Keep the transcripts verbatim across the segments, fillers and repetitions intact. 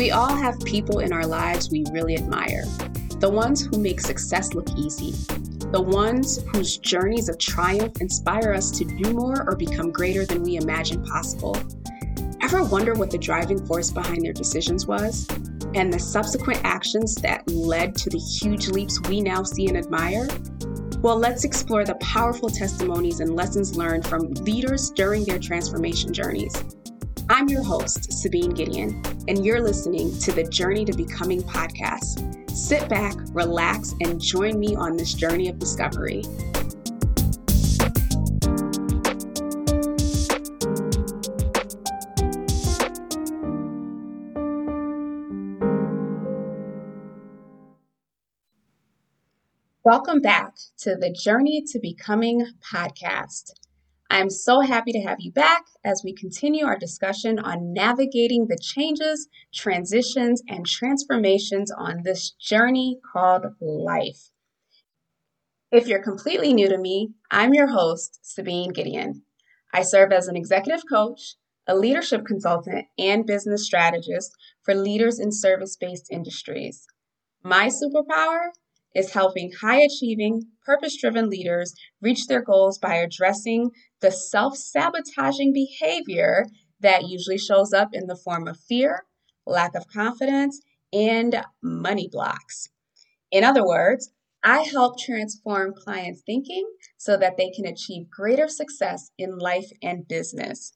We all have people in our lives we really admire, the ones who make success look easy, the ones whose journeys of triumph inspire us to do more or become greater than we imagine possible. Ever wonder what the driving force behind their decisions was, and the subsequent actions that led to the huge leaps we now see and admire? Well, let's explore the powerful testimonies and lessons learned from leaders during their transformation journeys. I'm your host, Sabine Gedeon, and you're listening to the Journey to Becoming podcast. Sit back, relax, and join me on this journey of discovery. Welcome back to the Journey to Becoming podcast. I'm so happy to have you back as we continue our discussion on navigating the changes, transitions, and transformations on this journey called life. If you're completely new to me, I'm your host, Sabine Gedeon. I serve as an executive coach, a leadership consultant, and business strategist for leaders in service-based industries. My superpower is helping high-achieving, purpose-driven leaders reach their goals by addressing the self-sabotaging behavior that usually shows up in the form of fear, lack of confidence, and money blocks. In other words, I help transform clients' thinking so that they can achieve greater success in life and business.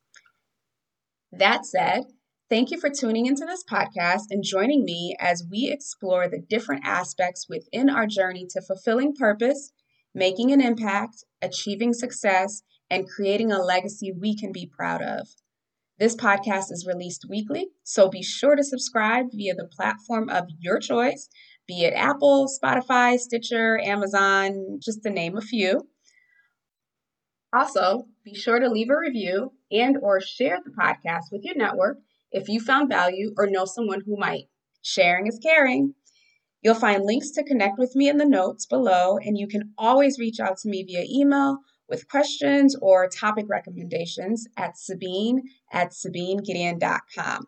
That said, thank you for tuning into this podcast and joining me as we explore the different aspects within our journey to fulfilling purpose, making an impact, achieving success, and creating a legacy we can be proud of. This podcast is released weekly, so be sure to subscribe via the platform of your choice, be it Apple, Spotify, Stitcher, Amazon, just to name a few. Also, be sure to leave a review and or share the podcast with your network if you found value or know someone who might. Sharing is caring. You'll find links to connect with me in the notes below, and you can always reach out to me via email with questions or topic recommendations at sabine at sabinegedeon dot com.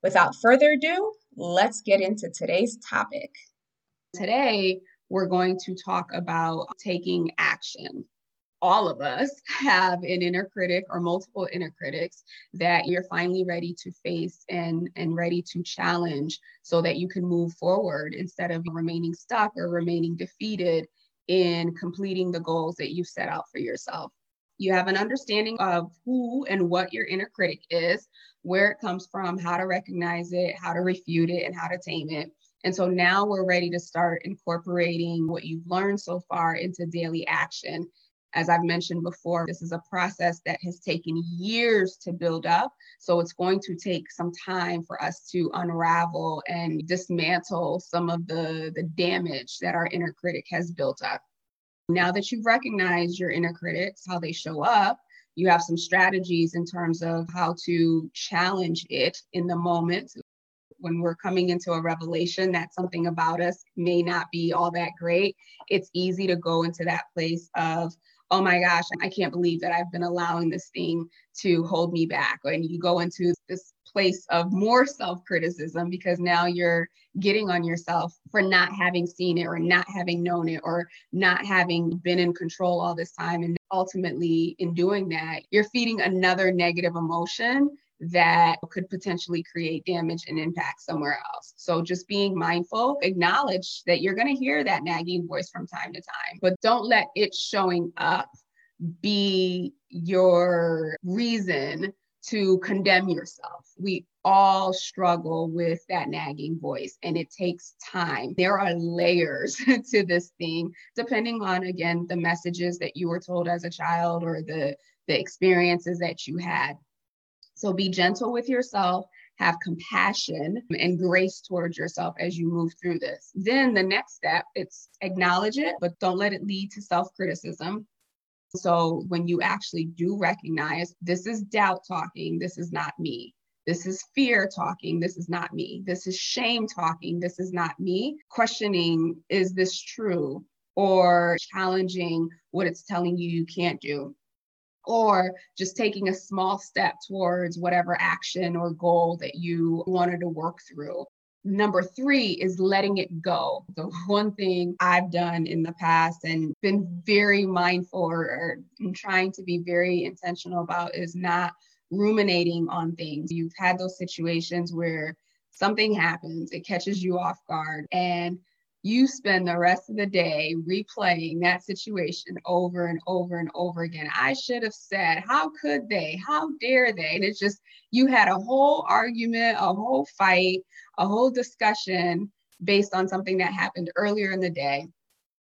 Without further ado, let's get into today's topic. Today, we're going to talk about taking action. All of us have an inner critic or multiple inner critics that you're finally ready to face and, and ready to challenge so that you can move forward instead of remaining stuck or remaining defeated in completing the goals that you've set out for yourself. You have an understanding of who and what your inner critic is, where it comes from, how to recognize it, how to refute it, and how to tame it. And so now we're ready to start incorporating what you've learned so far into daily action. As I've mentioned before, this is a process that has taken years to build up. So it's going to take some time for us to unravel and dismantle some of the, the damage that our inner critic has built up. Now that you've recognized your inner critics, how they show up, you have some strategies in terms of how to challenge it in the moment. When we're coming into a revelation that something about us may not be all that great, it's easy to go into that place of, oh my gosh, I can't believe that I've been allowing this thing to hold me back. And you go into this place of more self-criticism because now you're getting on yourself for not having seen it or not having known it or not having been in control all this time. And ultimately, in doing that, you're feeding another negative emotion that could potentially create damage and impact somewhere else. So just being mindful, acknowledge that you're going to hear that nagging voice from time to time, but don't let it showing up be your reason to condemn yourself. We all struggle with that nagging voice, and it takes time. There are layers to this thing, depending on, again, the messages that you were told as a child or the, the experiences that you had. So be gentle with yourself, have compassion and grace towards yourself as you move through this. Then the next step, it's acknowledge it, but don't let it lead to self-criticism. So when you actually do recognize, this is doubt talking, this is not me. This is fear talking, this is not me. This is shame talking, this is not me. Questioning, is this true? Or challenging what it's telling you you can't do. or just taking a small step towards whatever action or goal that you wanted to work through. Number three is letting it go. The one thing I've done in the past and been very mindful or, or trying to be very intentional about is not ruminating on things. You've had those situations where something happens, it catches you off guard, and you spend the rest of the day replaying that situation over and over and over again. I should have said, how could they? How dare they? And it's just, you had a whole argument, a whole fight, a whole discussion based on something that happened earlier in the day.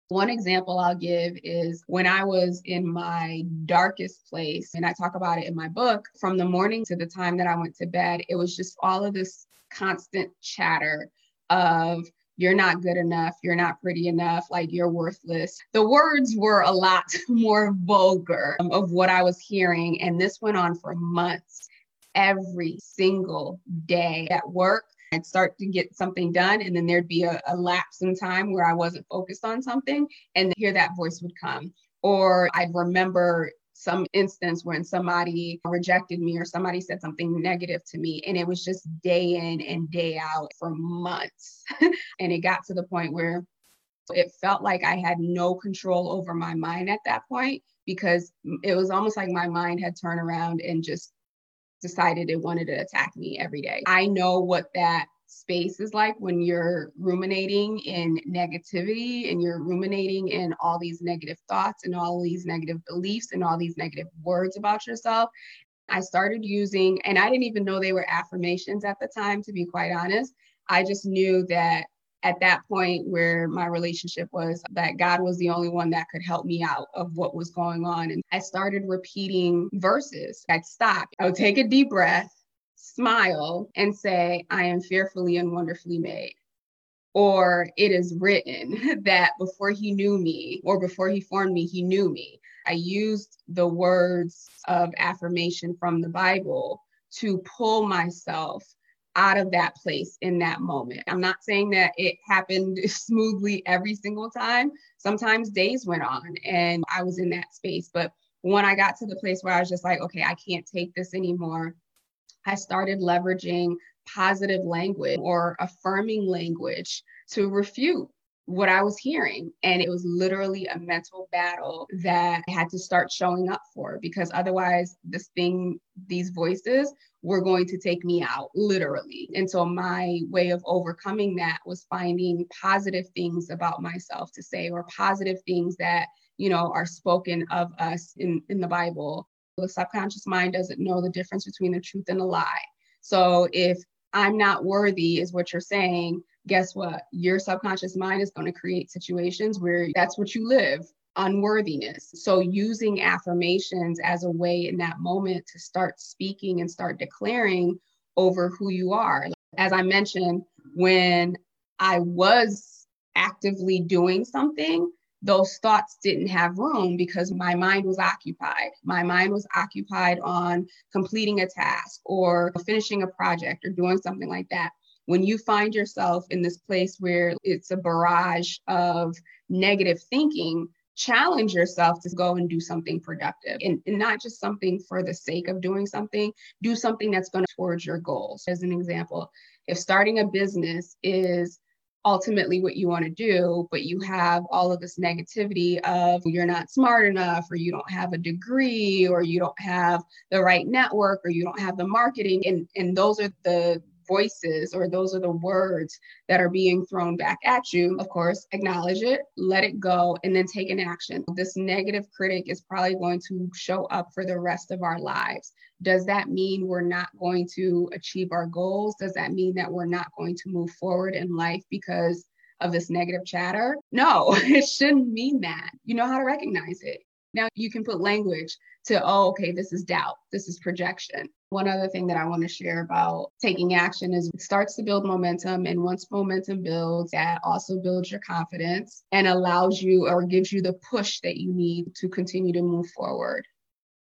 One example I'll give is when I was in my darkest place, and I talk about it in my book, from the morning to the time that I went to bed, it was just all of this constant chatter of, you're not good enough, you're not pretty enough, like you're worthless. The words were a lot more vulgar of what I was hearing. And this went on for months, every single day at work. I'd start to get something done, and then there'd be a, a lapse in time where I wasn't focused on something, and here that voice would come. Or I'd remember some instance when somebody rejected me or somebody said something negative to me, and it was just day in and day out for months. And it got to the point where it felt like I had no control over my mind at that point, because it was almost like my mind had turned around and just decided it wanted to attack me every day. I know what that space is like when you're ruminating in negativity and you're ruminating in all these negative thoughts and all these negative beliefs and all these negative words about yourself. I started using, and I didn't even know they were affirmations at the time, to be quite honest. I just knew that at that point where my relationship was, that God was the only one that could help me out of what was going on. And I started repeating verses. I'd stop, I would take a deep breath, smile, and say, I am fearfully and wonderfully made. Or, it is written that before he knew me, or before he formed me, he knew me. I used the words of affirmation from the Bible to pull myself out of that place in that moment. I'm not saying that it happened smoothly every single time. Sometimes days went on and I was in that space. But when I got to the place where I was just like, okay, I can't take this anymore, I started leveraging positive language or affirming language to refute what I was hearing. And it was literally a mental battle that I had to start showing up for, because otherwise this thing, these voices were going to take me out, literally. And so my way of overcoming that was finding positive things about myself to say, or positive things that, you know, are spoken of us in, in the Bible. The subconscious mind doesn't know the difference between the truth and a lie. So if I'm not worthy is what you're saying, guess what? Your subconscious mind is going to create situations where that's what you live, unworthiness. So using affirmations as a way in that moment to start speaking and start declaring over who you are. As I mentioned, when I was actively doing something, those thoughts didn't have room because my mind was occupied. My mind was occupied on completing a task or finishing a project or doing something like that. When you find yourself in this place where it's a barrage of negative thinking, challenge yourself to go and do something productive, and, and not just something for the sake of doing something. Do something that's going towards your goals. As an example, if starting a business is ultimately what you want to do, but you have all of this negativity of you're not smart enough, or you don't have a degree, or you don't have the right network, or you don't have the marketing. And, and those are the voices, or those are the words that are being thrown back at you. Of course, acknowledge it, let it go, and then take an action. This negative critic is probably going to show up for the rest of our lives. Does that mean we're not going to achieve our goals? Does that mean that we're not going to move forward in life because of this negative chatter? No, it shouldn't mean that. You know how to recognize it. Now you can put language to, oh, okay, this is doubt, this is projection. One other thing that I want to share about taking action is it starts to build momentum. And once momentum builds, that also builds your confidence and allows you, or gives you the push that you need to continue to move forward.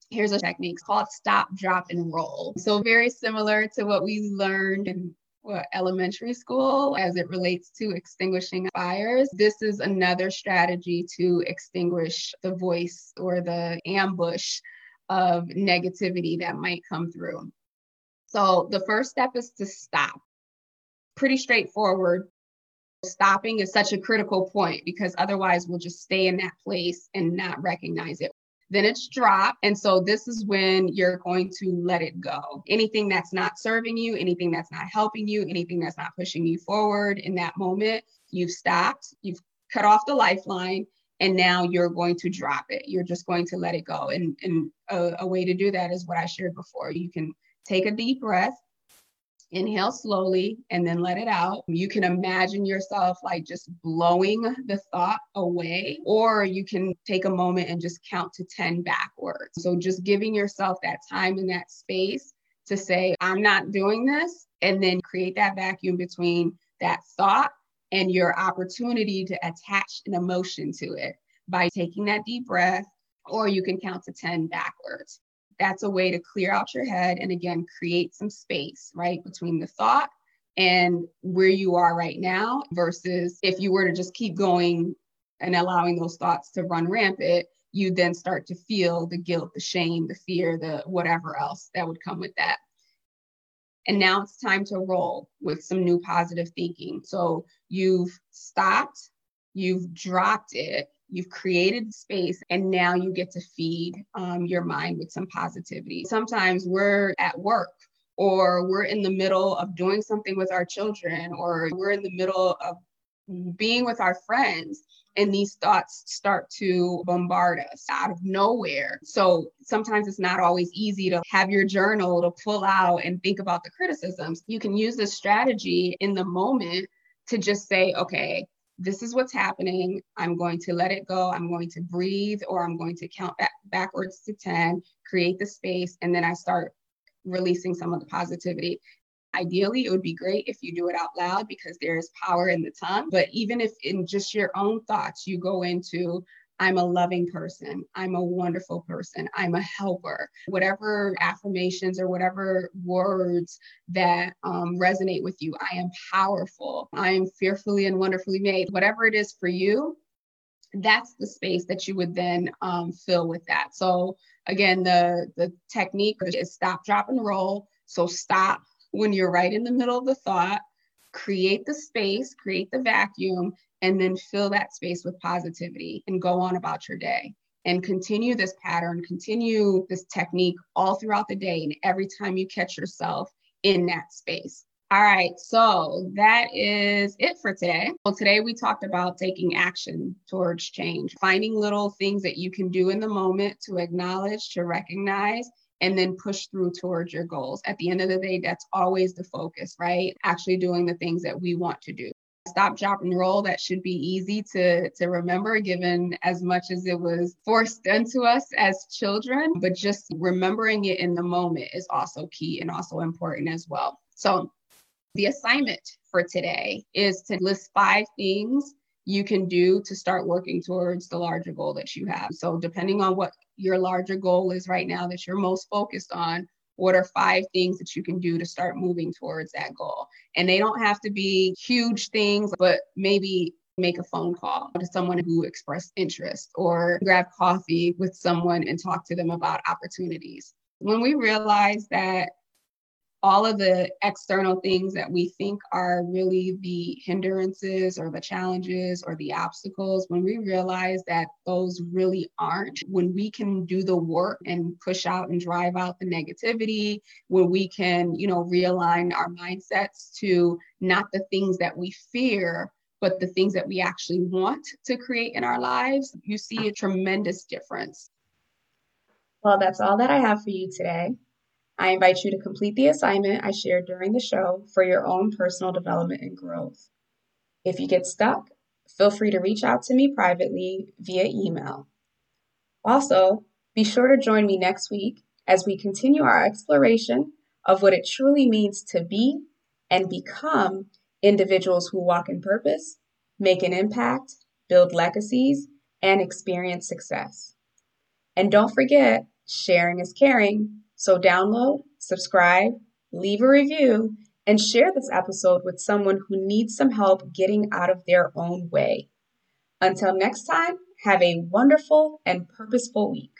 Here's a technique called stop, drop, and roll. So very similar to what we learned in elementary school as it relates to extinguishing fires. This is another strategy to extinguish the voice or the ambush of negativity that might come through. So the first step is to stop. Pretty straightforward. Stopping is such a critical point because otherwise we'll just stay in that place and not recognize it. Then it's drop. And so this is when you're going to let it go. Anything that's not serving you, anything that's not helping you, anything that's not pushing you forward in that moment, you've stopped, you've cut off the lifeline, and now you're going to drop it. You're just going to let it go. And, and a, a way to do that is what I shared before. You can take a deep breath, inhale slowly, and then let it out. You can imagine yourself like just blowing the thought away, or you can take a moment and just count to ten backwards. So just giving yourself that time and that space to say, I'm not doing this, and then create that vacuum between that thought and your opportunity to attach an emotion to it by taking that deep breath, or you can count to ten backwards. That's a way to clear out your head and, again, create some space, right, between the thought and where you are right now versus if you were to just keep going and allowing those thoughts to run rampant, you then start to feel the guilt, the shame, the fear, the whatever else that would come with that. And now it's time to roll with some new positive thinking. So you've stopped, you've dropped it, you've created space, and now you get to feed um, your mind with some positivity. Sometimes we're at work, or we're in the middle of doing something with our children, or we're in the middle of being with our friends, and these thoughts start to bombard us out of nowhere. So sometimes it's not always easy to have your journal to pull out and think about the criticisms. You can use this strategy in the moment to just say, okay, this is what's happening. I'm going to let it go. I'm going to breathe, or I'm going to count back backwards to ten, create the space, and then I start releasing some of the positivity. Ideally, it would be great if you do it out loud because there is power in the tongue. But even if in just your own thoughts, you go into, I'm a loving person, I'm a wonderful person, I'm a helper, whatever affirmations or whatever words that um, resonate with you, I am powerful, I am fearfully and wonderfully made, whatever it is for you, that's the space that you would then um, fill with that. So again, the, the technique is stop, drop, and roll. So stop when you're right in the middle of the thought, create the space, create the vacuum, and then fill that space with positivity and go on about your day and continue this pattern, continue this technique all throughout the day and every time you catch yourself in that space. All right, so that is it for today. Well, today we talked about taking action towards change, finding little things that you can do in the moment to acknowledge, to recognize, and then push through towards your goals. At the end of the day, that's always the focus, right? Actually doing the things that we want to do. Stop, drop, and roll, that should be easy to, to remember given as much as it was forced into us as children, but just remembering it in the moment is also key and also important as well. So the assignment for today is to list five things you can do to start working towards the larger goal that you have. So depending on what your larger goal is right now that you're most focused on, what are five things that you can do to start moving towards that goal? And they don't have to be huge things, but maybe make a phone call to someone who expressed interest or grab coffee with someone and talk to them about opportunities. When we realize that all of the external things that we think are really the hindrances or the challenges or the obstacles, when we realize that those really aren't, when we can do the work and push out and drive out the negativity, when we can, you know, realign our mindsets to not the things that we fear, but the things that we actually want to create in our lives, you see a tremendous difference. Well, that's all that I have for you today. I invite you to complete the assignment I shared during the show for your own personal development and growth. If you get stuck, feel free to reach out to me privately via email. Also, be sure to join me next week as we continue our exploration of what it truly means to be and become individuals who walk in purpose, make an impact, build legacies, and experience success. And don't forget, sharing is caring. So download, subscribe, leave a review, and share this episode with someone who needs some help getting out of their own way. Until next time, have a wonderful and purposeful week.